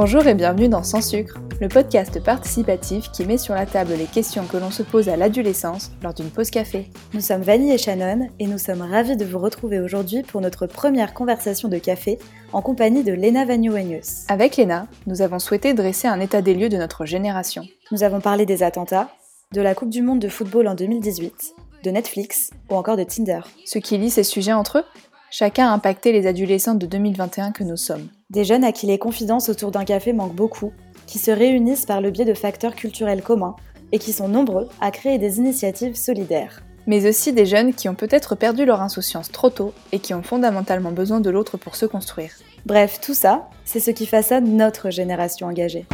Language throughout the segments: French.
Bonjour et bienvenue dans Sans Sucre, le podcast participatif qui met sur la table les questions que l'on se pose à l'adolescence lors d'une pause café. Nous sommes Vanille et Shannon et nous sommes ravis de vous retrouver aujourd'hui pour notre première conversation de café en compagnie de Léna Van Nieuwenhuyse. Avec Léna, nous avons souhaité dresser un état des lieux de notre génération. Nous avons parlé des attentats, de la Coupe du Monde de football en 2018, de Netflix ou encore de Tinder. Ce qui lie ces sujets entre eux, chacun a impacté les adolescents de 2021 que nous sommes. Des jeunes à qui les confidences autour d'un café manquent beaucoup, qui se réunissent par le biais de facteurs culturels communs et qui sont nombreux à créer des initiatives solidaires. Mais aussi des jeunes qui ont peut-être perdu leur insouciance trop tôt et qui ont fondamentalement besoin de l'autre pour se construire. Bref, tout ça, c'est ce qui façonne notre génération engagée.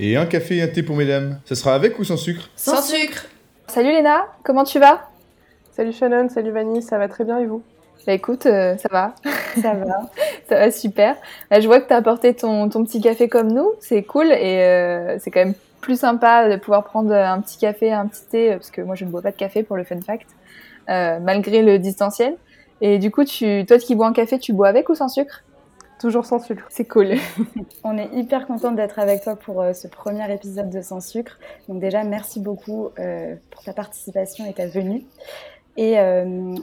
Et un café et un thé pour mesdames. Ça sera avec ou sans sucre ? Sans sucre ! Salut Léna, comment tu vas ? Salut Shannon, salut Vanille, ça va très bien et vous ? Bah écoute, ça va, ça va, ça va super. Là, je vois que t'as apporté ton petit café comme nous, c'est cool et c'est quand même plus sympa de pouvoir prendre un petit café, un petit thé, parce que moi je ne bois pas de café pour le fun fact, malgré le distanciel. Et du coup, toi qui bois un café, tu bois avec ou sans sucre ? Toujours sans sucre. C'est cool. On est hyper contente d'être avec toi pour ce premier épisode de Sans Sucre. Donc déjà, merci beaucoup pour ta participation et ta venue. Et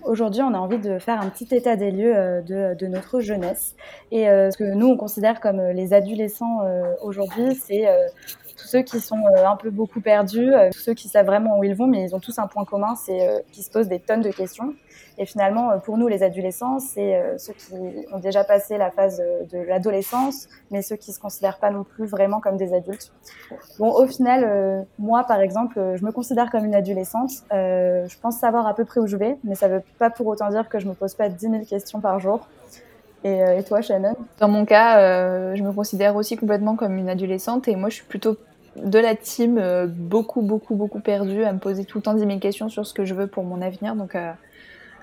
aujourd'hui, on a envie de faire un petit état des lieux de notre jeunesse. Et ce que nous, on considère comme les adolescents aujourd'hui, c'est tous ceux qui sont un peu beaucoup perdus, tous ceux qui savent vraiment où ils vont, mais ils ont tous un point commun, c'est qu'ils se posent des tonnes de questions. Et finalement, pour nous, les adolescents, c'est ceux qui ont déjà passé la phase de l'adolescence, mais ceux qui ne se considèrent pas non plus vraiment comme des adultes. Bon, au final, moi, par exemple, je me considère comme une adolescente. Je pense savoir à peu près où je vais, mais ça ne veut pas pour autant dire que je ne me pose pas 10 000 questions par jour. Et toi, Shannon ? Dans mon cas, je me considère aussi complètement comme une adolescente et moi, je suis plutôt de la team beaucoup perdue à me poser tout le temps 10 000 questions sur ce que je veux pour mon avenir.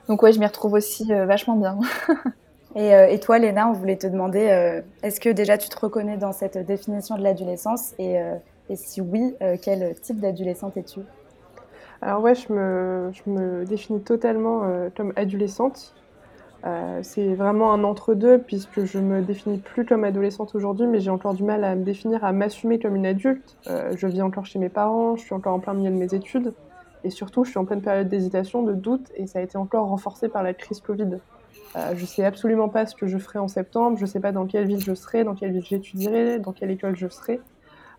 Donc ouais, je m'y retrouve aussi vachement bien. Et toi, Léna, on voulait te demander, est-ce que déjà tu te reconnais dans cette définition de l'adolescence et si oui, quel type d'adolescente es-tu ? Alors ouais, je me définis totalement comme adolescente. C'est vraiment un entre-deux puisque je me définis plus comme adolescente aujourd'hui, mais j'ai encore du mal à me définir, à m'assumer comme une adulte. Je vis encore chez mes parents, je suis encore en plein milieu de mes études. Et surtout, je suis en pleine période d'hésitation, de doute, et ça a été encore renforcé par la crise Covid. Je ne sais absolument pas ce que je ferai en septembre, je ne sais pas dans quelle ville je serai, dans quelle ville j'étudierai, dans quelle école je serai.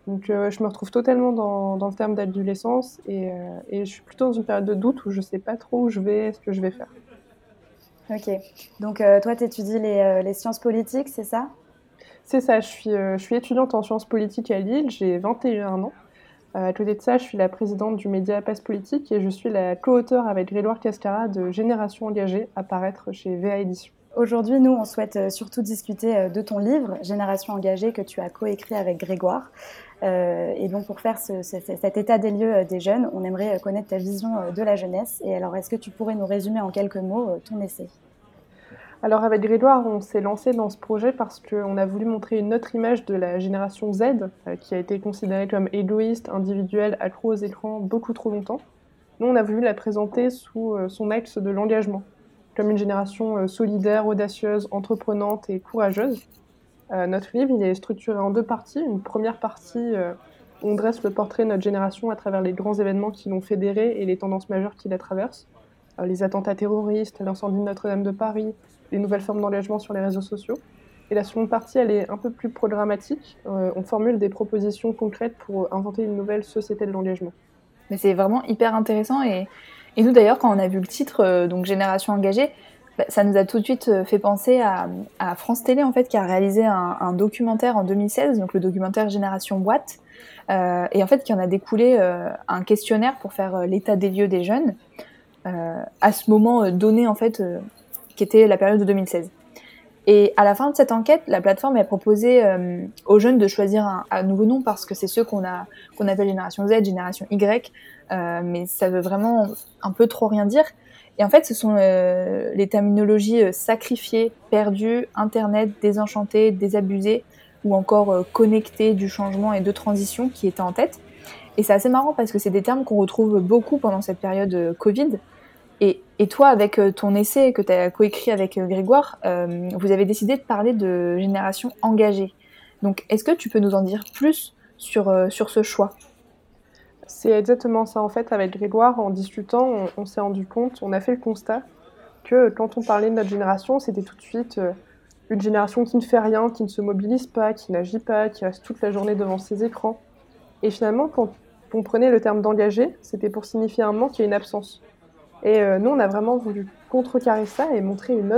Donc je me retrouve totalement dans le terme d'adolescence, et je suis plutôt dans une période de doute où je ne sais pas trop où je vais, ce que je vais faire. Ok, donc toi tu étudies les sciences politiques, c'est ça ? C'est ça, je suis étudiante en sciences politiques à Lille, j'ai 21 ans. À côté de ça, je suis la présidente du Média Passe Politique et je suis la co-auteure avec Grégoire Cascarra de Génération Engagée, à paraître chez VA Éditions. Aujourd'hui, nous, on souhaite surtout discuter de ton livre, Génération Engagée, que tu as co-écrit avec Grégoire. Et donc, pour faire cet état des lieux des jeunes, on aimerait connaître ta vision de la jeunesse. Et alors, est-ce que tu pourrais nous résumer en quelques mots ton essai ? Alors, avec Grégoire, on s'est lancé dans ce projet parce qu'on a voulu montrer une autre image de la génération Z, qui a été considérée comme égoïste, individuelle, accro aux écrans beaucoup trop longtemps. Nous, on a voulu la présenter sous son axe de l'engagement, comme une génération solidaire, audacieuse, entreprenante et courageuse. Notre livre, il est structuré en deux parties. Une première partie, où on dresse le portrait de notre génération à travers les grands événements qui l'ont fédérée et les tendances majeures qui la traversent. Les attentats terroristes, l'incendie de Notre-Dame de Paris, les nouvelles formes d'engagement sur les réseaux sociaux. Et la seconde partie, elle est un peu plus programmatique. On formule des propositions concrètes pour inventer une nouvelle société de l'engagement. Mais c'est vraiment hyper intéressant. Et nous, d'ailleurs, quand on a vu le titre, donc Génération Engagée, bah, ça nous a tout de suite fait penser à France Télé, en fait, qui a réalisé un documentaire en 2016, donc le documentaire Génération Boîte, et en fait, qui en a découlé un questionnaire pour faire l'état des lieux des jeunes, à ce moment donné, en fait, qui était la période de 2016. Et à la fin de cette enquête, la plateforme a proposé aux jeunes de choisir un nouveau nom parce que c'est ceux qu'on appelle Génération Z, Génération Y, mais ça veut vraiment un peu trop rien dire. Et en fait, ce sont les terminologies sacrifiées, perdues, Internet, désenchantées, désabusées, ou encore connectées du changement et de transition qui étaient en tête. Et c'est assez marrant parce que c'est des termes qu'on retrouve beaucoup pendant cette période Covid. Et toi, avec ton essai que tu as coécrit avec Grégoire, vous avez décidé de parler de génération engagée. Donc, est-ce que tu peux nous en dire plus sur ce choix ? C'est exactement ça. En fait, avec Grégoire, en discutant, on s'est rendu compte, on a fait le constat que quand on parlait de notre génération, c'était tout de suite une génération qui ne fait rien, qui ne se mobilise pas, qui n'agit pas, qui reste toute la journée devant ses écrans. Et finalement, quand on prenait le terme d'engagé, c'était pour signifier un manque et une absence. Et nous, on a vraiment voulu contrecarrer ça et montrer une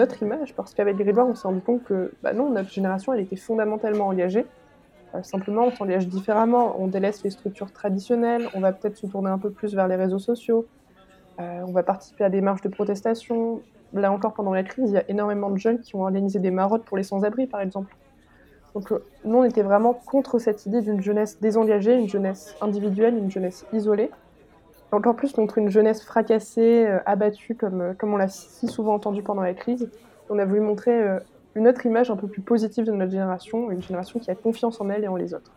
autre image, parce qu'avec Grégoire, on s'est rendu compte que non, notre génération, elle était fondamentalement engagée. Simplement, on s'engage différemment, on délaisse les structures traditionnelles, on va peut-être se tourner un peu plus vers les réseaux sociaux, on va participer à des marches de protestation. Là encore, pendant la crise, il y a énormément de jeunes qui ont organisé des maraudes pour les sans-abri, par exemple. Donc, nous, on était vraiment contre cette idée d'une jeunesse désengagée, une jeunesse individuelle, une jeunesse isolée. Et encore plus contre une jeunesse fracassée, abattue, comme on l'a si souvent entendu pendant la crise. On a voulu montrer une autre image un peu plus positive de notre génération, une génération qui a confiance en elle et en les autres.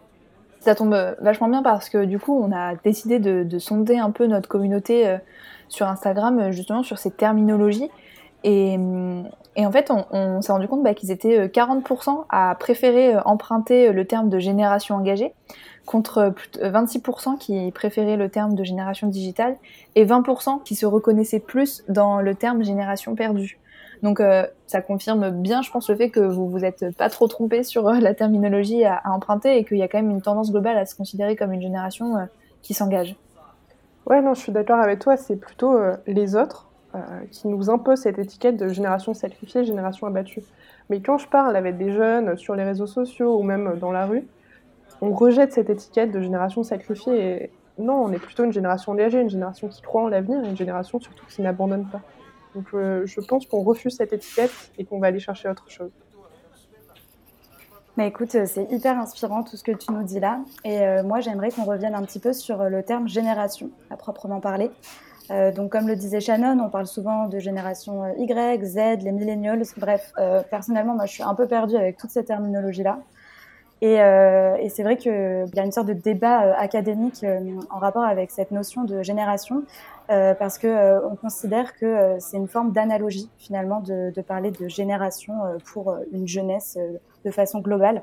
Ça tombe vachement bien parce que du coup, on a décidé de sonder un peu notre communauté sur Instagram, justement sur ces terminologies. Et en fait, on s'est rendu compte qu'ils étaient 40% à préférer emprunter le terme de génération engagée, contre 26% qui préféraient le terme de génération digitale et 20% qui se reconnaissaient plus dans le terme génération perdue. Donc ça confirme bien, je pense, le fait que vous êtes pas trop trompés sur la terminologie à emprunter et qu'il y a quand même une tendance globale à se considérer comme une génération qui s'engage. Ouais, non, je suis d'accord avec toi, c'est plutôt les autres qui nous imposent cette étiquette de génération sacrifiée, génération abattue. Mais quand je parle avec des jeunes sur les réseaux sociaux ou même dans la rue, on rejette cette étiquette de génération sacrifiée et non, on est plutôt une génération engagée, une génération qui croit en l'avenir et une génération surtout qui n'abandonne pas. Donc je pense qu'on refuse cette étiquette et qu'on va aller chercher autre chose. Bah écoute, c'est hyper inspirant tout ce que tu nous dis là. Et moi, j'aimerais qu'on revienne un petit peu sur le terme génération à proprement parler. Donc comme le disait Shannon, on parle souvent de génération Y, Z, les millennials. Bref, personnellement, moi, je suis un peu perdue avec toutes ces terminologies-là. Et c'est vrai qu'il y a une sorte de débat académique en rapport avec cette notion de génération parce qu'on considère que c'est une forme d'analogie finalement de parler de génération pour une jeunesse de façon globale.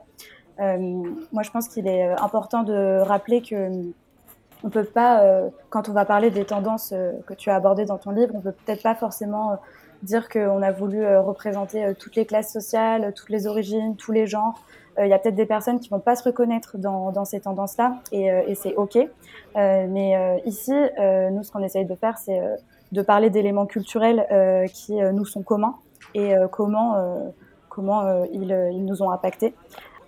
Moi je pense qu'il est important de rappeler qu'on peut pas, quand on va parler des tendances que tu as abordées dans ton livre, on peut peut-être pas forcément dire qu'on a voulu représenter toutes les classes sociales, toutes les origines, tous les genres. Il y a peut-être des personnes qui vont pas se reconnaître dans ces tendances-là, et c'est OK. Mais ici, nous, ce qu'on essaye de faire, c'est de parler d'éléments culturels qui nous sont communs et comment ils nous ont impactés.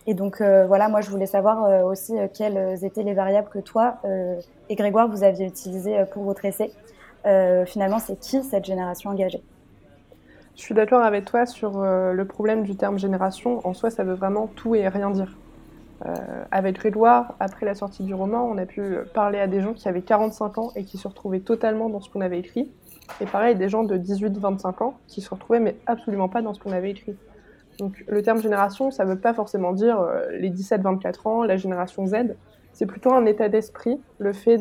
Et donc, voilà, moi, je voulais savoir aussi quelles étaient les variables que toi et Grégoire, vous aviez utilisées pour votre essai. Finalement, c'est qui cette génération engagée ? Je suis d'accord avec toi sur le problème du terme génération. En soi, ça veut vraiment tout et rien dire. Avec Grégoire, après la sortie du roman, on a pu parler à des gens qui avaient 45 ans et qui se retrouvaient totalement dans ce qu'on avait écrit. Et pareil, des gens de 18-25 ans qui se retrouvaient mais absolument pas dans ce qu'on avait écrit. Donc le terme génération, ça ne veut pas forcément dire les 17-24 ans, la génération Z. C'est plutôt un état d'esprit, le fait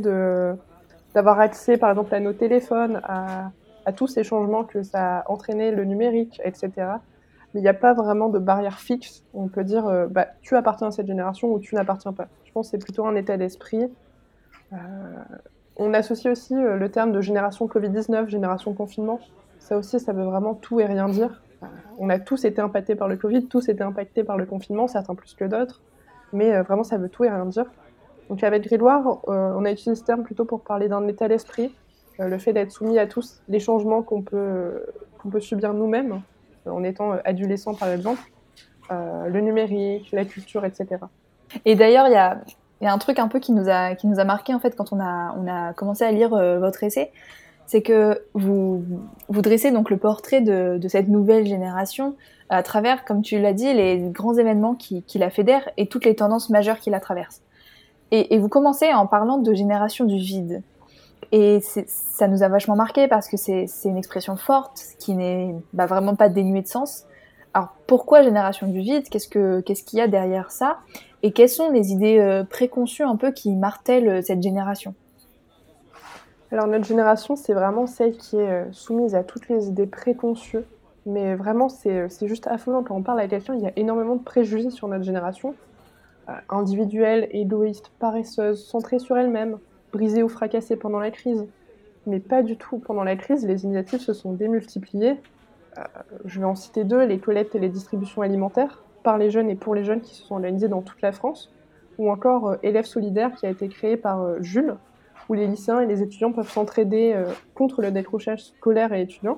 d'avoir accès par exemple à nos téléphones, à tous ces changements que ça a entraîné, le numérique, etc. Mais il n'y a pas vraiment de barrière fixe. On peut dire tu appartiens à cette génération ou tu n'appartiens pas. Je pense que c'est plutôt un état d'esprit. On associe aussi le terme de génération Covid-19, génération confinement. Ça aussi, ça veut vraiment tout et rien dire. On a tous été impactés par le Covid, tous été impactés par le confinement, certains plus que d'autres. Mais vraiment, ça veut tout et rien dire. Donc avec Grégoire, on a utilisé ce terme plutôt pour parler d'un état d'esprit, le fait d'être soumis à tous les changements qu'on peut subir nous-mêmes, en étant adolescent par exemple, le numérique, la culture, etc. Et d'ailleurs, il y a un truc un peu qui nous a marqué en fait, quand on a commencé à lire votre essai, c'est que vous dressez donc le portrait de cette nouvelle génération à travers, comme tu l'as dit, les grands événements qui la fédèrent et toutes les tendances majeures qui la traversent. Et vous commencez en parlant de génération du vide. Et ça nous a vachement marqué parce que c'est une expression forte qui n'est vraiment pas dénuée de sens. Alors pourquoi génération du vide ? Qu'est-ce qu'il y a derrière ça ? Et quelles sont les idées préconçues un peu qui martèlent cette génération ? Alors notre génération, c'est vraiment celle qui est soumise à toutes les idées préconçues Mais vraiment, c'est juste affolant quand on parle à quelqu'un. Il y a énormément de préjugés sur notre génération. Individuelle, égoïste, paresseuse, centrée sur elle-même, brisée ou fracassée pendant la crise. Mais pas du tout. Pendant la crise, les initiatives se sont démultipliées. Je vais en citer deux, les collectes et les distributions alimentaires, par les jeunes et pour les jeunes qui se sont organisées dans toute la France, ou encore Élèves solidaires qui a été créé par Jules, où les lycéens et les étudiants peuvent s'entraider contre le décrochage scolaire et étudiant.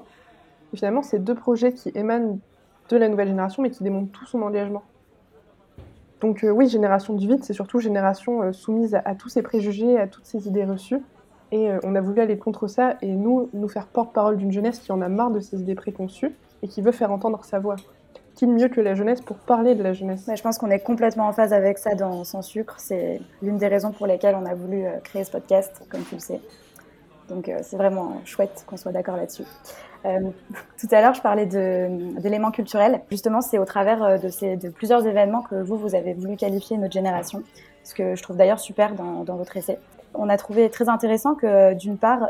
Et finalement, c'est deux projets qui émanent de la nouvelle génération, mais qui démontrent tout son engagement. Donc oui, génération du vide, c'est surtout génération soumise à tous ces préjugés, à toutes ces idées reçues. Et on a voulu aller contre ça et nous faire porte-parole d'une jeunesse qui en a marre de ses idées préconçues et qui veut faire entendre sa voix. Qui de mieux que la jeunesse pour parler de la jeunesse ? Mais je pense qu'on est complètement en phase avec ça dans Sans Sucre. C'est l'une des raisons pour lesquelles on a voulu créer ce podcast, comme tu le sais. Donc c'est vraiment chouette qu'on soit d'accord là-dessus. Tout à l'heure, je parlais d'éléments culturels. Justement, c'est au travers de plusieurs événements que vous avez voulu qualifier notre génération, ce que je trouve d'ailleurs super dans votre essai. On a trouvé très intéressant que, d'une part,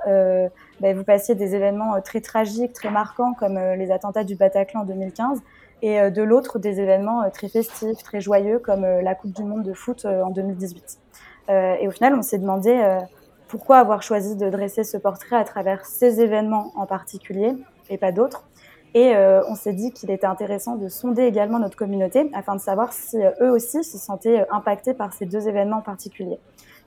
vous passiez des événements très tragiques, très marquants, comme les attentats du Bataclan en 2015, et de l'autre, des événements très festifs, très joyeux, comme la Coupe du Monde de foot en 2018. Et au final, on s'est demandé pourquoi avoir choisi de dresser ce portrait à travers ces événements en particulier, et pas d'autres. Et on s'est dit qu'il était intéressant de sonder également notre communauté, afin de savoir si eux aussi se sentaient impactés par ces deux événements en particulier.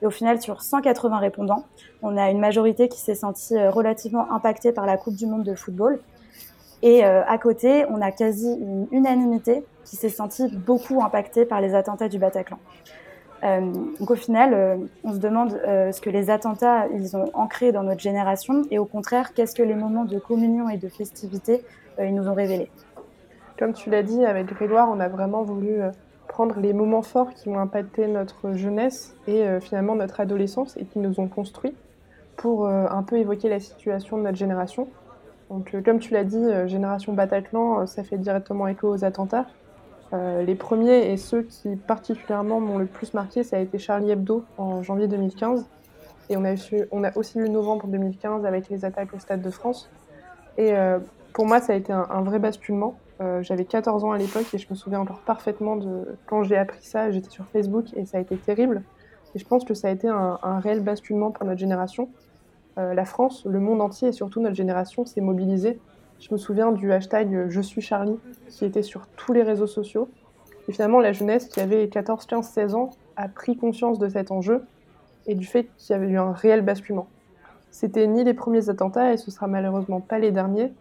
Et au final, sur 180 répondants, on a une majorité qui s'est sentie relativement impactée par la Coupe du Monde de football. Et à côté, on a quasi une unanimité qui s'est sentie beaucoup impactée par les attentats du Bataclan. Donc au final, on se demande ce que les attentats ils ont ancré dans notre génération et au contraire, qu'est-ce que les moments de communion et de festivité ils nous ont révélé. Comme tu l'as dit, avec Grégoire, on a vraiment voulu prendre les moments forts qui ont impacté notre jeunesse et finalement notre adolescence et qui nous ont construits pour un peu évoquer la situation de notre génération. Donc comme tu l'as dit, génération Bataclan, ça fait directement écho aux attentats. Les premiers et ceux qui particulièrement m'ont le plus marqué, ça a été Charlie Hebdo en janvier 2015. Et on a aussi eu novembre 2015 avec les attaques au Stade de France. Et pour moi, ça a été un vrai basculement. J'avais 14 ans à l'époque et je me souviens encore parfaitement de quand j'ai appris ça, j'étais sur Facebook et ça a été terrible. Et je pense que ça a été un réel basculement pour notre génération. La France, le monde entier et surtout notre génération s'est mobilisée. Je me souviens du hashtag « Je suis Charlie » qui était sur tous les réseaux sociaux. Et finalement, la jeunesse qui avait 14, 15, 16 ans a pris conscience de cet enjeu et du fait qu'il y avait eu un réel basculement. C'était ni les premiers attentats et ce sera malheureusement pas les derniers.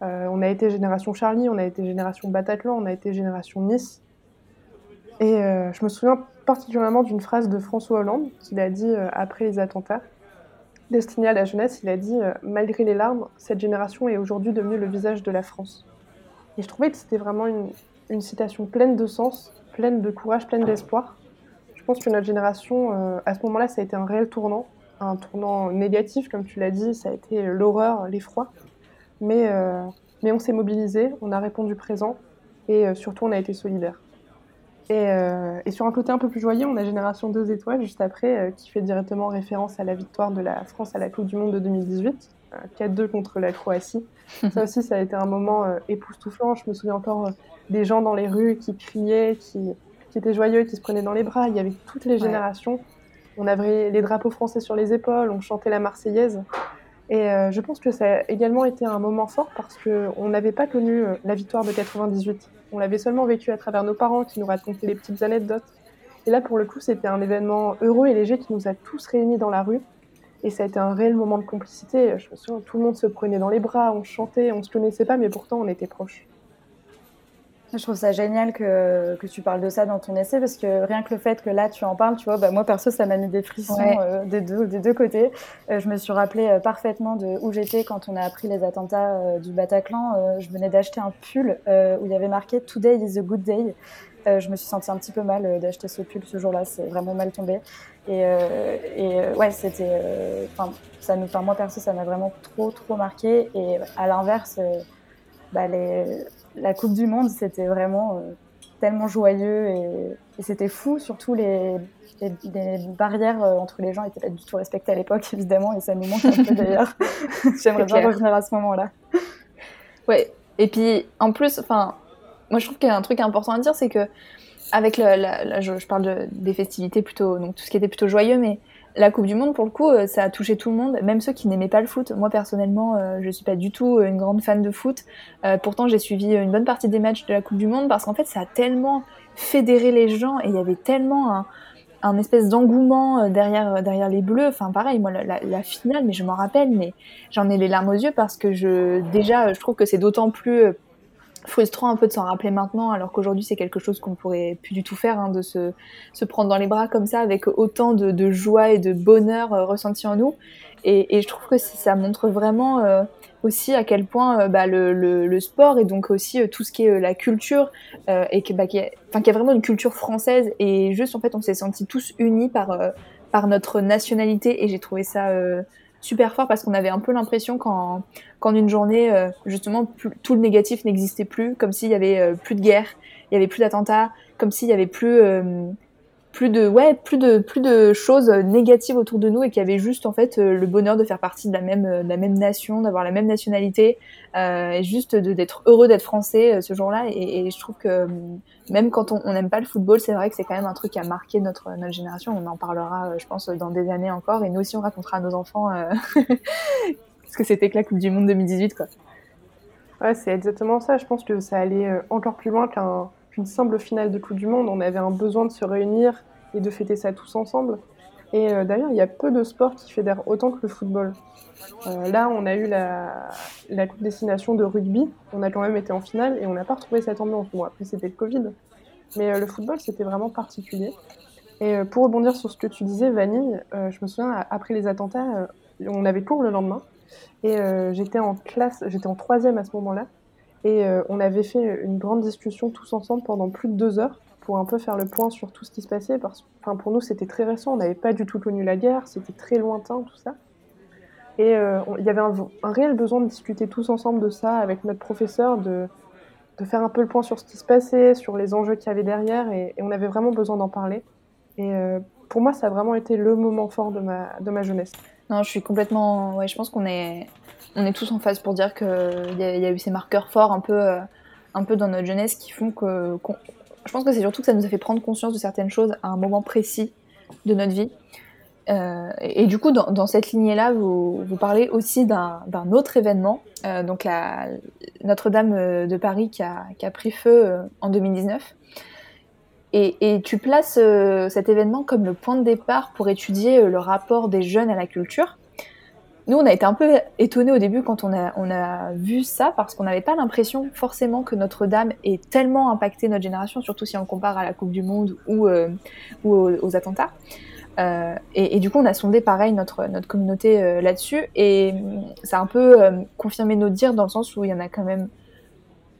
On a été génération Charlie, on a été génération Bataclan, on a été génération Nice. Et je me souviens particulièrement d'une phrase de François Hollande qu'il a dit après les attentats. Destiné à la jeunesse, il a dit « Malgré les larmes, cette génération est aujourd'hui devenue le visage de la France ». Et je trouvais que c'était vraiment une citation pleine de sens, pleine de courage, pleine d'espoir. Je pense que notre génération, à ce moment-là, ça a été un réel tournant. Un tournant négatif, comme tu l'as dit, ça a été l'horreur, l'effroi. Mais on s'est mobilisés, on a répondu présent et surtout on a été solidaires. Et sur un côté un peu plus joyeux, on a Génération 2 étoiles juste après qui fait directement référence à la victoire de la France à la Coupe du Monde de 2018, 4-2 contre la Croatie. Ça aussi, ça a été un moment époustouflant. Je me souviens encore des gens dans les rues qui criaient, qui étaient joyeux, qui se prenaient dans les bras. Il y avait toutes les générations. On avait les drapeaux français sur les épaules, on chantait la Marseillaise. Et je pense que ça a également été un moment fort parce qu'on n'avait pas connu la victoire de 98. On l'avait seulement vécu à travers nos parents qui nous racontaient les petites anecdotes. Et là, pour le coup, c'était un événement heureux et léger qui nous a tous réunis dans la rue. Et ça a été un réel moment de complicité. Je me souviens, tout le monde se prenait dans les bras, on chantait, on ne se connaissait pas, mais pourtant on était proches. Je trouve ça génial que tu parles de ça dans ton essai parce que rien que le fait que là tu en parles, tu vois, moi perso ça m'a mis des frissons des deux côtés. Je me suis rappelée parfaitement de où j'étais quand on a appris les attentats du Bataclan. Je venais d'acheter un pull où il y avait marqué « Today is a good day ». Je me suis sentie un petit peu mal d'acheter ce pull ce jour-là, c'est vraiment mal tombé. Et ouais, c'était, moi perso ça m'a vraiment trop marqué. Et à l'inverse, la Coupe du Monde, c'était vraiment tellement joyeux et c'était fou. Surtout, les barrières entre les gens n'étaient pas du tout respectées à l'époque, évidemment, et ça nous manque un peu d'ailleurs. J'aimerais bien revenir à ce moment-là. Ouais, Et puis, en plus, moi, je trouve qu'il y a un truc important à dire, c'est que, avec je parle des festivités plutôt, donc tout ce qui était plutôt joyeux, mais la Coupe du Monde, pour le coup, ça a touché tout le monde, même ceux qui n'aimaient pas le foot. Moi, personnellement, je suis pas du tout une grande fan de foot. Pourtant, j'ai suivi une bonne partie des matchs de la Coupe du Monde, parce qu'en fait, ça a tellement fédéré les gens, et il y avait tellement un espèce d'engouement derrière les Bleus. Enfin, pareil, moi, la finale, mais je m'en rappelle, mais j'en ai les larmes aux yeux, parce que je trouve que c'est d'autant plus frustrant un peu de s'en rappeler maintenant, alors qu'aujourd'hui c'est quelque chose qu'on pourrait plus du tout faire, de se prendre dans les bras comme ça, avec autant de joie et de bonheur ressenti en nous, et je trouve que ça montre vraiment aussi à quel point le sport, et donc aussi tout ce qui est la culture, et que, qu'il y a vraiment une culture française, et juste en fait on s'est sentis tous unis par notre nationalité, et j'ai trouvé ça super fort, parce qu'on avait un peu l'impression qu'en une journée, justement, tout le négatif n'existait plus, comme s'il y avait plus de guerre, il y avait plus d'attentats, comme s'il y avait plus de choses négatives autour de nous, et qu'il y avait juste en fait le bonheur de faire partie de la même nation, d'avoir la même nationalité, et juste d'être heureux d'être français ce jour-là. Et je trouve que même quand on n'aime pas le football, c'est vrai que c'est quand même un truc qui a marqué notre génération. On en parlera, je pense, dans des années encore, et nous aussi on racontera à nos enfants ce que c'était que la Coupe du Monde 2018, quoi. Ouais, c'est exactement ça. Je pense que ça allait encore plus loin qu'une simple finale de Coupe du Monde. On avait un besoin de se réunir et de fêter ça tous ensemble. Et d'ailleurs, il y a peu de sports qui fédèrent autant que le football. Là, on a eu la Coupe des Nations de rugby. On a quand même été en finale et on n'a pas retrouvé cette ambiance. Bon, après, c'était le Covid. Mais le football, c'était vraiment particulier. Et pour rebondir sur ce que tu disais, Vanille, je me souviens, après les attentats, on avait cours le lendemain. Et j'étais en 3e à ce moment-là. Et on avait fait une grande discussion tous ensemble pendant plus de 2 heures pour un peu faire le point sur tout ce qui se passait. Pour nous, c'était très récent. On n'avait pas du tout connu la guerre. C'était très lointain, tout ça. Et il y avait un réel besoin de discuter tous ensemble de ça avec notre professeur, de faire un peu le point sur ce qui se passait, sur les enjeux qu'il y avait derrière. Et on avait vraiment besoin d'en parler. Et pour moi, ça a vraiment été le moment fort de ma jeunesse. Non, je suis complètement... Ouais, je pense qu'on est... On est tous en phase pour dire qu'il y a eu ces marqueurs forts un peu dans notre jeunesse qui font que... Je pense que c'est surtout que ça nous a fait prendre conscience de certaines choses à un moment précis de notre vie. Et du coup, dans cette lignée-là, vous parlez aussi d'un autre événement, donc Notre-Dame de Paris qui a pris feu en 2019. Et tu places cet événement comme le point de départ pour étudier le rapport des jeunes à la culture. Nous, on a été un peu étonnés au début quand on a vu ça, parce qu'on n'avait pas l'impression forcément que Notre-Dame ait tellement impacté notre génération, surtout si on le compare à la Coupe du Monde ou aux attentats. Et du coup, on a sondé pareil notre communauté là-dessus, et ça a un peu confirmé nos dires, dans le sens où il y en a quand même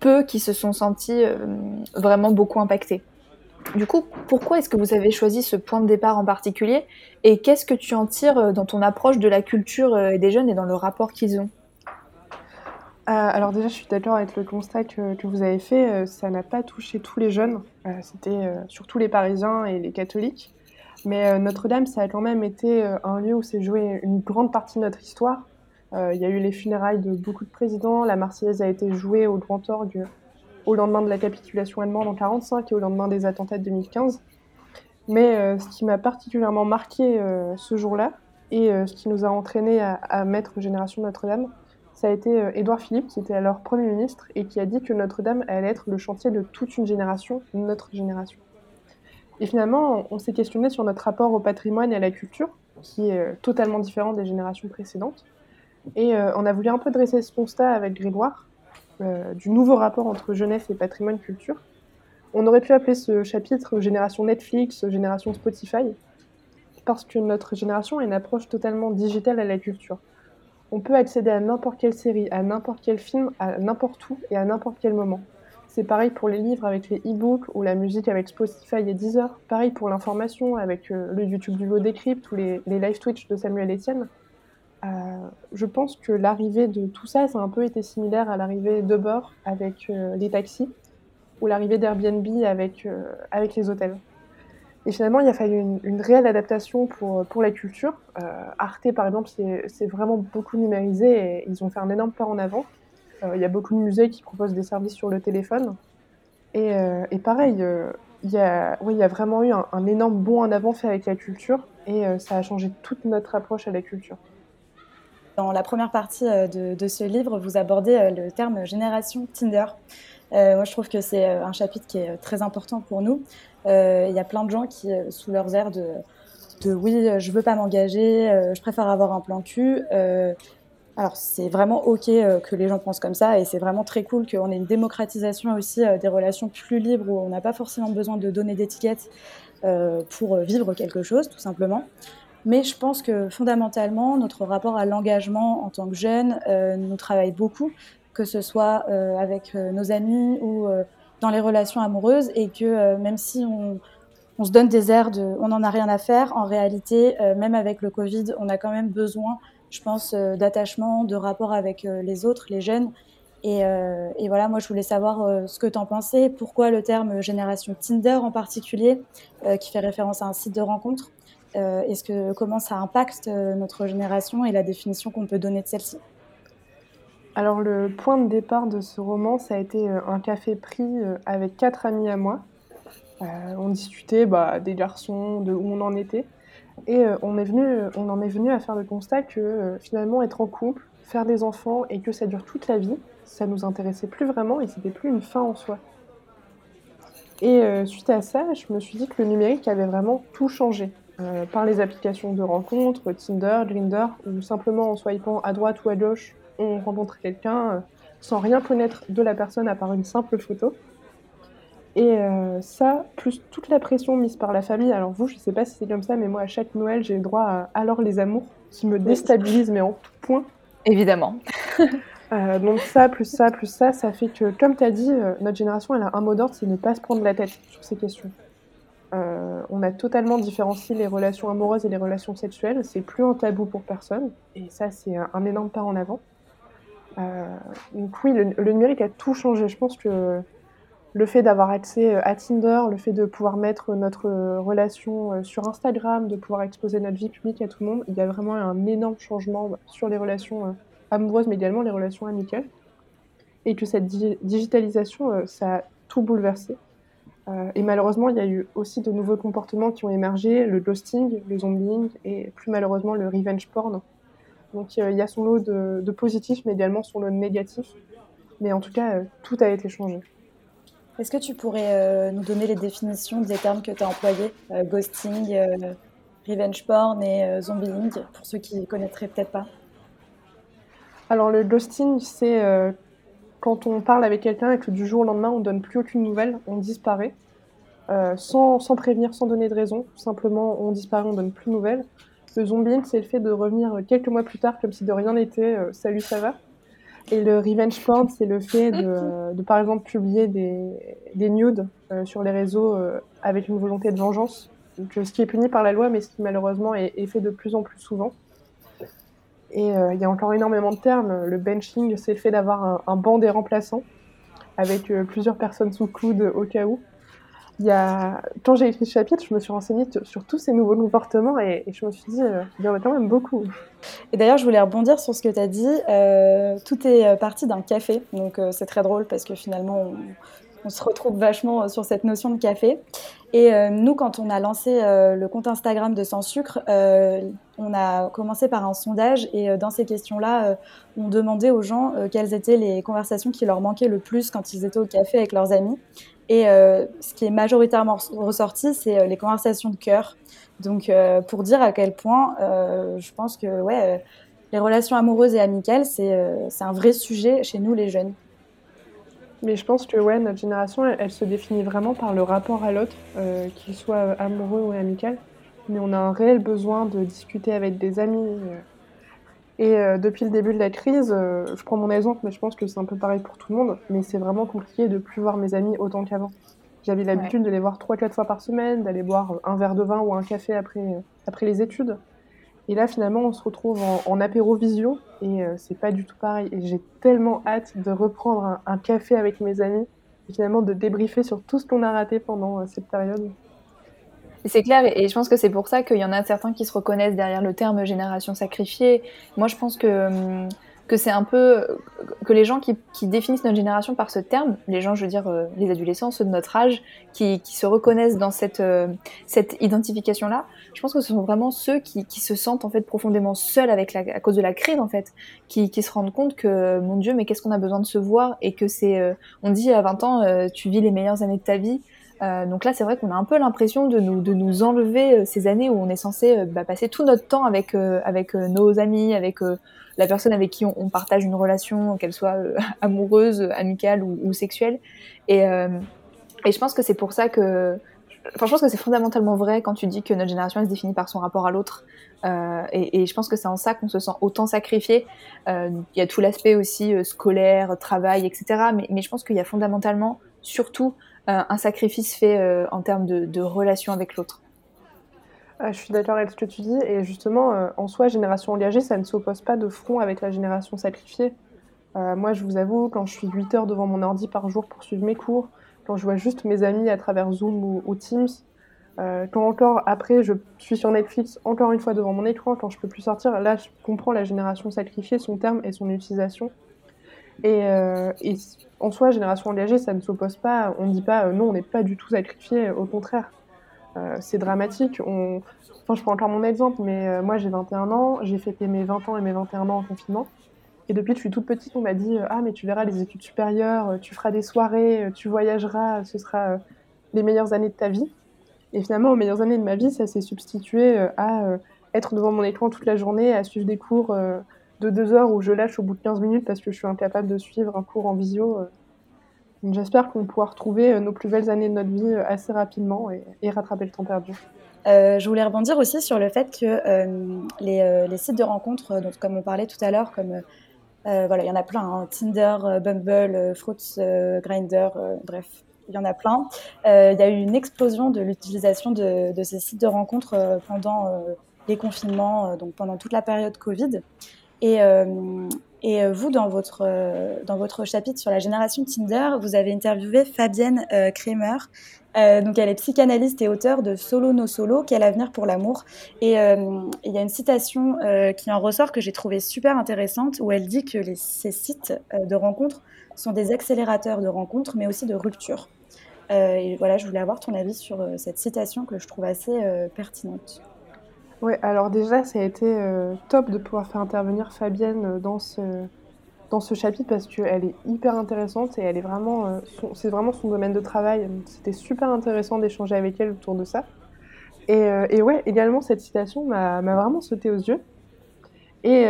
peu qui se sont sentis vraiment beaucoup impactés. Du coup, pourquoi est-ce que vous avez choisi ce point de départ en particulier, et qu'est-ce que tu en tires dans ton approche de la culture et des jeunes et dans le rapport qu'ils ont ? Alors déjà, je suis d'accord avec le constat que vous avez fait. Ça n'a pas touché tous les jeunes. C'était surtout les Parisiens et les catholiques. Mais Notre-Dame, ça a quand même été un lieu où s'est jouée une grande partie de notre histoire. Il y a eu les funérailles de beaucoup de présidents. La Marseillaise a été jouée au grand orgue au lendemain de la capitulation allemande en 1945 et au lendemain des attentats de 2015. Mais ce qui m'a particulièrement marqué ce jour-là, et ce qui nous a entraîné à mettre Génération Notre-Dame, ça a été Édouard Philippe, qui était alors Premier ministre, et qui a dit que Notre-Dame allait être le chantier de toute une génération, notre génération. Et finalement, on s'est questionné sur notre rapport au patrimoine et à la culture, qui est totalement différent des générations précédentes. Et on a voulu un peu dresser ce constat avec Grégoire, du nouveau rapport entre jeunesse et patrimoine-culture. On aurait pu appeler ce chapitre « Génération Netflix »,« Génération Spotify », parce que notre génération a une approche totalement digitale à la culture. On peut accéder à n'importe quelle série, à n'importe quel film, à n'importe où et à n'importe quel moment. C'est pareil pour les livres avec les e-books, ou la musique avec Spotify et Deezer, pareil pour l'information avec le YouTube du Vaudécrypt ou les live Twitch de Samuel Etienne. Je pense que l'arrivée de tout ça, ça a un peu été similaire à l'arrivée d'Uber avec les taxis, ou l'arrivée d'Airbnb avec les hôtels. Et finalement, il a fallu une réelle adaptation pour la culture. Arte, par exemple, c'est vraiment beaucoup numérisé, et ils ont fait un énorme pas en avant. Il y a beaucoup de musées qui proposent des services sur le téléphone. Et pareil, il y a vraiment eu un énorme bond en avant fait avec la culture. Et ça a changé toute notre approche à la culture. Dans la première partie de ce livre, vous abordez le terme « Génération Tinder ». Moi, je trouve que c'est un chapitre qui est très important pour nous. Il y a plein de gens qui, sous leurs airs de « oui, je veux pas m'engager, je préfère avoir un plan cul », alors, c'est vraiment OK que les gens pensent comme ça et c'est vraiment très cool qu'on ait une démocratisation aussi des relations plus libres où on n'a pas forcément besoin de donner d'étiquettes pour vivre quelque chose, tout simplement. Mais je pense que fondamentalement, notre rapport à l'engagement en tant que jeune nous travaille beaucoup, que ce soit avec nos amis ou dans les relations amoureuses et que même si on se donne des airs de « on n'en a rien à faire », en réalité, même avec le Covid, on a quand même besoin... je pense, d'attachement, de rapport avec les autres, les jeunes. Et voilà, moi, je voulais savoir ce que tu en pensais, pourquoi le terme « Génération Tinder » en particulier, qui fait référence à un site de rencontre, comment ça impacte notre génération et la définition qu'on peut donner de celle-ci. Alors, le point de départ de ce roman, ça a été un café pris avec 4 amis à moi. On discutait des garçons, de où on en était. Et on en est venu à faire le constat que finalement être en couple, faire des enfants et que ça dure toute la vie, ça nous intéressait plus vraiment et c'était plus une fin en soi. Et suite à ça, je me suis dit que le numérique avait vraiment tout changé par les applications de rencontres, Tinder, Grindr, où simplement en swipant à droite ou à gauche, on rencontre quelqu'un sans rien connaître de la personne à part une simple photo. Et ça, plus toute la pression mise par la famille. Alors vous, je ne sais pas si c'est comme ça, mais moi, à chaque Noël, j'ai le droit à « Alors les amours » qui me déstabilisent, mais en tout point. Évidemment. Donc ça, ça fait que, comme tu as dit, notre génération, elle a un mot d'ordre, c'est ne pas se prendre la tête sur ces questions. On a totalement différencié les relations amoureuses et les relations sexuelles. C'est plus un tabou pour personne. Et ça, c'est un énorme pas en avant. Donc oui, le numérique a tout changé. Je pense que... le fait d'avoir accès à Tinder, le fait de pouvoir mettre notre relation sur Instagram, de pouvoir exposer notre vie publique à tout le monde, il y a vraiment un énorme changement sur les relations amoureuses, mais également les relations amicales. Et que cette digitalisation, ça a tout bouleversé. Et malheureusement, il y a eu aussi de nouveaux comportements qui ont émergé, le ghosting, le zombieing et plus malheureusement le revenge porn. Donc il y a son lot de positifs, mais également son lot de négatifs. Mais en tout cas, tout a été changé. Est-ce que tu pourrais nous donner les définitions des termes que tu as employés, ghosting, revenge porn et zombieing, pour ceux qui ne connaîtraient peut-être pas? Alors le ghosting, c'est quand on parle avec quelqu'un et que du jour au lendemain, on ne donne plus aucune nouvelle, on disparaît, sans prévenir, sans donner de raison, tout simplement on disparaît, on ne donne plus de nouvelles. Le zombieing, c'est le fait de revenir quelques mois plus tard comme si de rien n'était, salut ça va. Et le revenge porn, c'est le fait de par exemple, publier des nudes sur les réseaux avec une volonté de vengeance. Donc, ce qui est puni par la loi, mais ce qui, malheureusement, est fait de plus en plus souvent. Et il y a encore énormément de termes. Le benching, c'est le fait d'avoir un banc des remplaçants avec plusieurs personnes sous le coude au cas où. Quand j'ai écrit ce chapitre, je me suis renseignée sur tous ces nouveaux comportements et je me suis dit, il y en a quand même beaucoup. Et d'ailleurs, je voulais rebondir sur ce que tu as dit. Tout est parti d'un café, donc c'est très drôle parce que finalement, on se retrouve vachement sur cette notion de café. Et nous, quand on a lancé le compte Instagram de Sans Sucre, on a commencé par un sondage et dans ces questions-là, on demandait aux gens quelles étaient les conversations qui leur manquaient le plus quand ils étaient au café avec leurs amis. Et ce qui est majoritairement ressorti, c'est les conversations de cœur. Donc, pour dire à quel point, je pense que les relations amoureuses et amicales, c'est un vrai sujet chez nous, les jeunes. Mais je pense que notre génération, elle se définit vraiment par le rapport à l'autre, qu'il soit amoureux ou amical. Mais on a un réel besoin de discuter avec des amis. Et depuis le début de la crise, je prends mon exemple, mais je pense que c'est un peu pareil pour tout le monde, mais c'est vraiment compliqué de plus voir mes amis autant qu'avant. J'avais l'habitude de les voir 3-4 fois par semaine, d'aller boire un verre de vin ou un café après les études. Et là, finalement, on se retrouve en apéro-visio, et c'est pas du tout pareil. Et j'ai tellement hâte de reprendre un café avec mes amis, et finalement de débriefer sur tout ce qu'on a raté pendant cette période. C'est clair, et je pense que c'est pour ça qu'il y en a certains qui se reconnaissent derrière le terme « génération sacrifiée ». Moi, je pense que que c'est un peu que les gens qui définissent notre génération par ce terme, les gens, je veux dire, les adolescents, ceux de notre âge, qui se reconnaissent dans cette identification-là, je pense que ce sont vraiment ceux qui se sentent en fait profondément seuls avec à cause de la crise en fait, qui se rendent compte que mon Dieu, mais qu'est-ce qu'on a besoin de se voir, et que c'est on dit à 20 ans tu vis les meilleures années de ta vie. Donc là, c'est vrai qu'on a un peu l'impression de nous enlever ces années où on est censé passer tout notre temps avec nos amis, avec la personne avec qui on partage une relation, qu'elle soit amoureuse, amicale ou sexuelle. Et je pense que c'est pour ça que... Enfin, je pense que c'est fondamentalement vrai quand tu dis que notre génération elle se définit par son rapport à l'autre. Et je pense que c'est en ça qu'on se sent autant sacrifié. Il y a tout l'aspect aussi scolaire, travail, etc. Mais je pense qu'il y a fondamentalement, surtout... un sacrifice fait en termes de relation avec l'autre. Je suis d'accord avec ce que tu dis, et justement, en soi, génération engagée, ça ne s'oppose pas de front avec la génération sacrifiée. Moi, je vous avoue, quand je suis 8 heures devant mon ordi par jour pour suivre mes cours, quand je vois juste mes amis à travers Zoom ou Teams, quand encore après, je suis sur Netflix, encore une fois devant mon écran, quand je ne peux plus sortir, là, je comprends la génération sacrifiée, son terme et son utilisation. Et en soi, génération engagée, ça ne s'oppose pas. On ne dit pas non, on n'est pas du tout sacrifié. Au contraire, c'est dramatique. Enfin, je prends encore mon exemple, mais moi j'ai 21 ans, j'ai fêté mes 20 ans et mes 21 ans en confinement. Et depuis que je suis toute petite, on m'a dit ah, mais tu verras les études supérieures, tu feras des soirées, tu voyageras, ce sera les meilleures années de ta vie. Et finalement, aux meilleures années de ma vie, ça s'est substitué à être devant mon écran toute la journée, à suivre des cours. De 2 heures où je lâche au bout de 15 minutes parce que je suis incapable de suivre un cours en visio. Donc j'espère qu'on pourra retrouver nos plus belles années de notre vie assez rapidement et rattraper le temps perdu. Je voulais rebondir aussi sur le fait que les sites de rencontres, donc comme on parlait tout à l'heure, comme voilà, il y en a plein, hein, Tinder, Bumble, Fruits, Grindr, bref, il y en a plein. Il y a eu une explosion de l'utilisation de ces sites de rencontres pendant les confinements, donc pendant toute la période Covid. Et vous, dans votre chapitre sur la génération Tinder, vous avez interviewé Fabienne Kraemer. Donc elle est psychanalyste et auteure de Solo no solo. Quel avenir pour l'amour ? Et il y a une citation qui en ressort que j'ai trouvée super intéressante, où elle dit que ces sites de rencontres sont des accélérateurs de rencontres, mais aussi de ruptures. Et voilà, je voulais avoir ton avis sur cette citation que je trouve assez pertinente. Oui, alors déjà, ça a été top de pouvoir faire intervenir Fabienne dans ce chapitre parce qu'elle est hyper intéressante et elle est vraiment, c'est vraiment son domaine de travail. C'était super intéressant d'échanger avec elle autour de ça. Et ouais, également, cette citation m'a vraiment sauté aux yeux. Et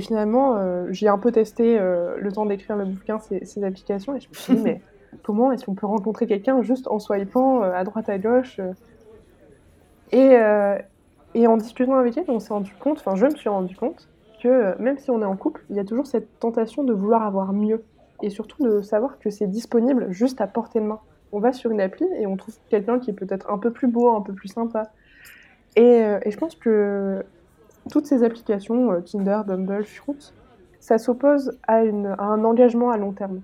finalement, j'ai un peu testé le temps d'écrire le bouquin, ces applications, et je me suis dit, mais comment est-ce qu'on peut rencontrer quelqu'un juste en swipant à droite, à gauche Et en discutant avec elle, je me suis rendu compte que même si on est en couple, il y a toujours cette tentation de vouloir avoir mieux. Et surtout de savoir que c'est disponible juste à portée de main. On va sur une appli et on trouve quelqu'un qui est peut-être un peu plus beau, un peu plus sympa. Et je pense que toutes ces applications, Tinder, Bumble, Fruits, ça s'oppose à un engagement à long terme.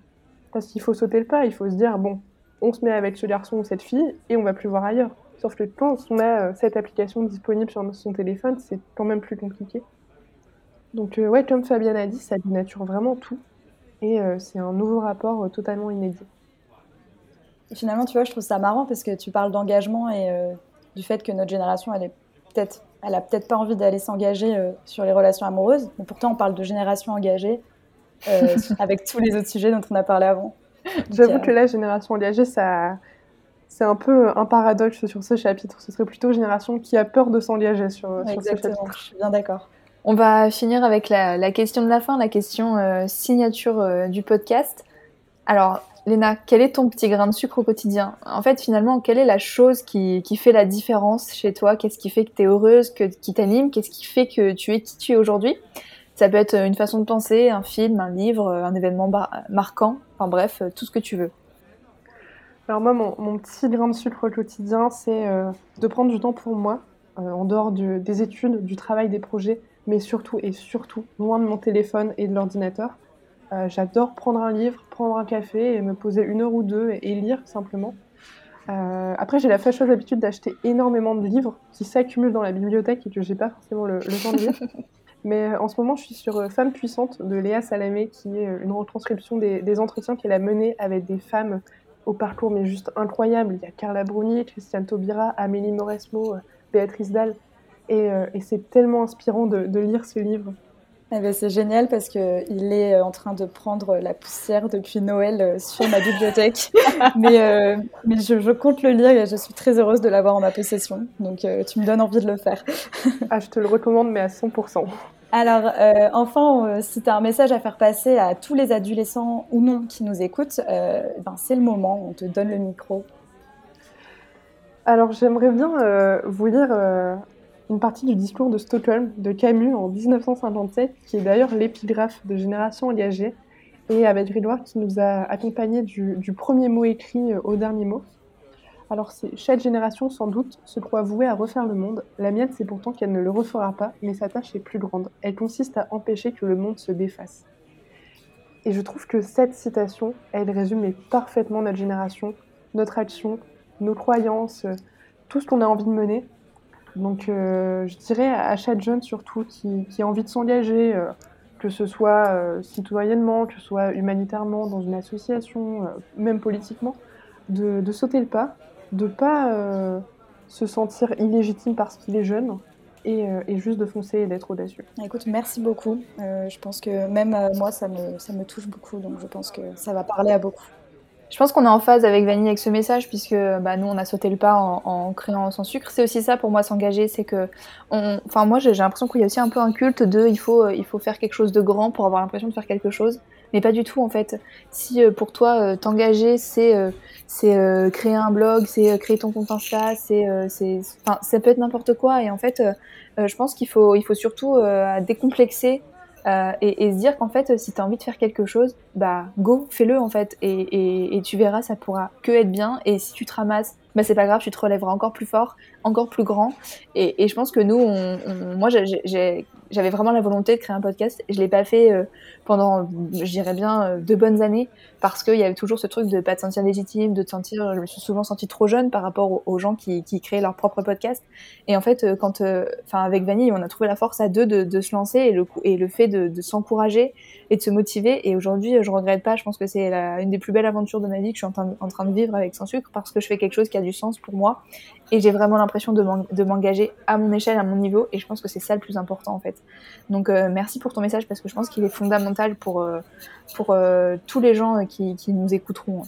Parce qu'il faut sauter le pas, il faut se dire, bon, on se met avec ce garçon ou cette fille et on va plus voir ailleurs. Sauf que quand on a cette application disponible sur son téléphone, c'est quand même plus compliqué. Donc ouais, comme Fabienne a dit, ça dénature vraiment tout. Et c'est un nouveau rapport totalement inédit. Et finalement, tu vois, je trouve ça marrant parce que tu parles d'engagement et du fait que notre génération, elle a peut-être pas envie d'aller s'engager sur les relations amoureuses. Mais pourtant, on parle de génération engagée avec tous les autres sujets dont on a parlé avant. Donc, j'avoue que là, génération engagée, ça... C'est un peu un paradoxe sur ce chapitre. Ce serait plutôt génération qui a peur de s'engager sur ce chapitre. Exactement, je suis bien d'accord. On va finir avec la question de la fin, la question signature du podcast. Alors, Léna, quel est ton petit grain de sucre au quotidien ? En fait, finalement, quelle est la chose qui fait la différence chez toi ? Qu'est-ce qui fait que tu es heureuse, qui t'anime ? Qu'est-ce qui fait que tu es qui tu es aujourd'hui ? Ça peut être une façon de penser, un film, un livre, un événement marquant. Enfin bref, tout ce que tu veux. Alors moi, mon petit grain de sucre quotidien, c'est de prendre du temps pour moi, en dehors des études, du travail, des projets, mais surtout, loin de mon téléphone et de l'ordinateur. J'adore prendre un livre, prendre un café et me poser 1 heure ou 2 et lire simplement. Après, j'ai la fâcheuse habitude d'acheter énormément de livres qui s'accumulent dans la bibliothèque et que j'ai pas forcément le temps de lire. Mais en ce moment, je suis sur Femmes Puissantes de Léa Salamé, qui est une retranscription des entretiens qu'elle a menés avec des femmes au parcours, mais juste incroyable. Il y a Carla Bruni, Christiane Taubira, Amélie Mauresmo, Béatrice Dalle. Et c'est tellement inspirant de lire ce livre. Eh bien, c'est génial parce qu'il est en train de prendre la poussière depuis Noël sur ma bibliothèque. mais je compte le lire et je suis très heureuse de l'avoir en ma possession. Donc tu me donnes envie de le faire. Ah, je te le recommande, mais à 100%. Alors, enfin, si tu as un message à faire passer à tous les adolescents ou non qui nous écoutent, c'est le moment, on te donne le micro. Alors, j'aimerais bien vous lire... une partie du discours de Stockholm de Camus en 1957, qui est d'ailleurs l'épigraphe de Génération Engagée, et avec Grégoire qui nous a accompagnés du premier mot écrit au dernier mot. Alors c'est « Chaque génération, sans doute, se croit vouée à refaire le monde. La mienne, c'est pourtant qu'elle ne le refera pas, mais sa tâche est plus grande. Elle consiste à empêcher que le monde se défasse. » Et je trouve que cette citation, elle résume parfaitement notre génération, notre action, nos croyances, tout ce qu'on a envie de mener. Donc je dirais à chaque jeune surtout qui a envie de s'engager, que ce soit citoyennement, que ce soit humanitairement, dans une association, même politiquement, de sauter le pas, de ne pas se sentir illégitime parce qu'il est jeune et juste de foncer et d'être audacieux. Écoute, merci beaucoup. Je pense que même moi, ça me touche beaucoup, donc je pense que ça va parler à beaucoup. Je pense qu'on est en phase avec Vanille avec ce message, puisque nous, on a sauté le pas en créant Sans Sucre. C'est aussi ça, pour moi, s'engager, c'est que... moi, j'ai l'impression qu'il y a aussi un peu un culte de il faut faire quelque chose de grand pour avoir l'impression de faire quelque chose. Mais pas du tout, en fait. Si pour toi, t'engager, c'est créer un blog, c'est créer ton compte Insta, ça peut être n'importe quoi. Et en fait, je pense qu'il faut surtout décomplexer et se dire qu'en fait, si t'as envie de faire quelque chose, go, fais-le en fait, et tu verras, ça pourra que être bien, et si tu te ramasses, c'est pas grave, tu te relèveras encore plus fort, encore plus grand, et je pense que nous, moi j'avais vraiment la volonté de créer un podcast, je l'ai pas fait pendant, je dirais bien, 2 bonnes années, parce qu'il y avait toujours ce truc de pas te sentir légitime, je me suis souvent sentie trop jeune par rapport aux gens qui créent leur propre podcast, et en fait, avec Vanille, on a trouvé la force à deux de se lancer, et le fait de s'encourager, et de se motiver, et aujourd'hui, je regrette pas, je pense que c'est une des plus belles aventures de ma vie que je suis en train de vivre avec Sans Sucre, parce que je fais quelque chose qui a du sens pour moi et j'ai vraiment l'impression de m'engager à mon échelle, à mon niveau, et je pense que c'est ça le plus important en fait. Donc merci pour ton message, parce que je pense qu'il est fondamental pour tous les gens qui nous écouteront.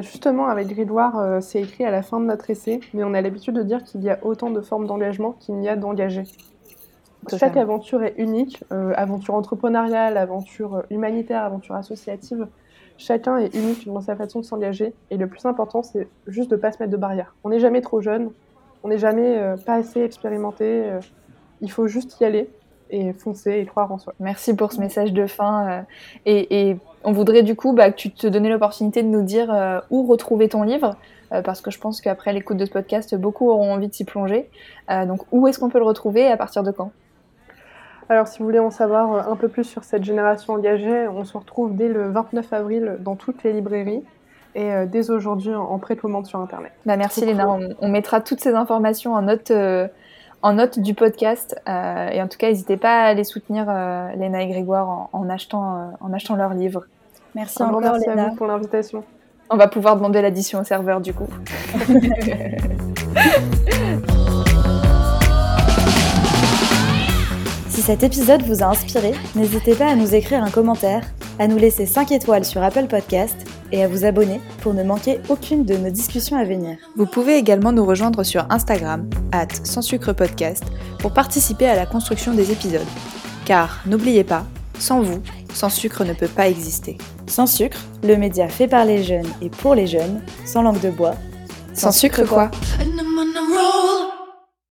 Justement, avec Grégoire, c'est écrit à la fin de notre essai, mais on a l'habitude de dire qu'il y a autant de formes d'engagement qu'il n'y a d'engagés. Chaque aventure est unique, aventure entrepreneuriale, aventure humanitaire, aventure associative. Chacun est unique dans sa façon de s'engager, et le plus important, c'est juste de ne pas se mettre de barrière. On n'est jamais trop jeune, on n'est jamais pas assez expérimenté, il faut juste y aller et foncer et croire en soi. Merci pour ce message de fin, et on voudrait du coup que tu te donnais l'opportunité de nous dire où retrouver ton livre, parce que je pense qu'après l'écoute de ce podcast, beaucoup auront envie de s'y plonger, donc où est-ce qu'on peut le retrouver et à partir de quand ? Alors, si vous voulez en savoir un peu plus sur cette Génération Engagée, on se retrouve dès le 29 avril dans toutes les librairies et dès aujourd'hui en précommande sur Internet. Merci Léna, on mettra toutes ces informations en note du podcast. Et en tout cas, n'hésitez pas à les soutenir, Léna et Grégoire, en achetant leurs livres. Merci encore, Léna. Merci à vous pour l'invitation. On va pouvoir demander l'addition au serveur, du coup. Si cet épisode vous a inspiré, n'hésitez pas à nous écrire un commentaire, à nous laisser 5 étoiles sur Apple Podcast et à vous abonner pour ne manquer aucune de nos discussions à venir. Vous pouvez également nous rejoindre sur Instagram @sanssucrepodcast pour participer à la construction des épisodes. Car, n'oubliez pas, sans vous, Sans Sucre ne peut pas exister. Sans Sucre, le média fait par les jeunes et pour les jeunes, sans langue de bois. Sans sucre quoi.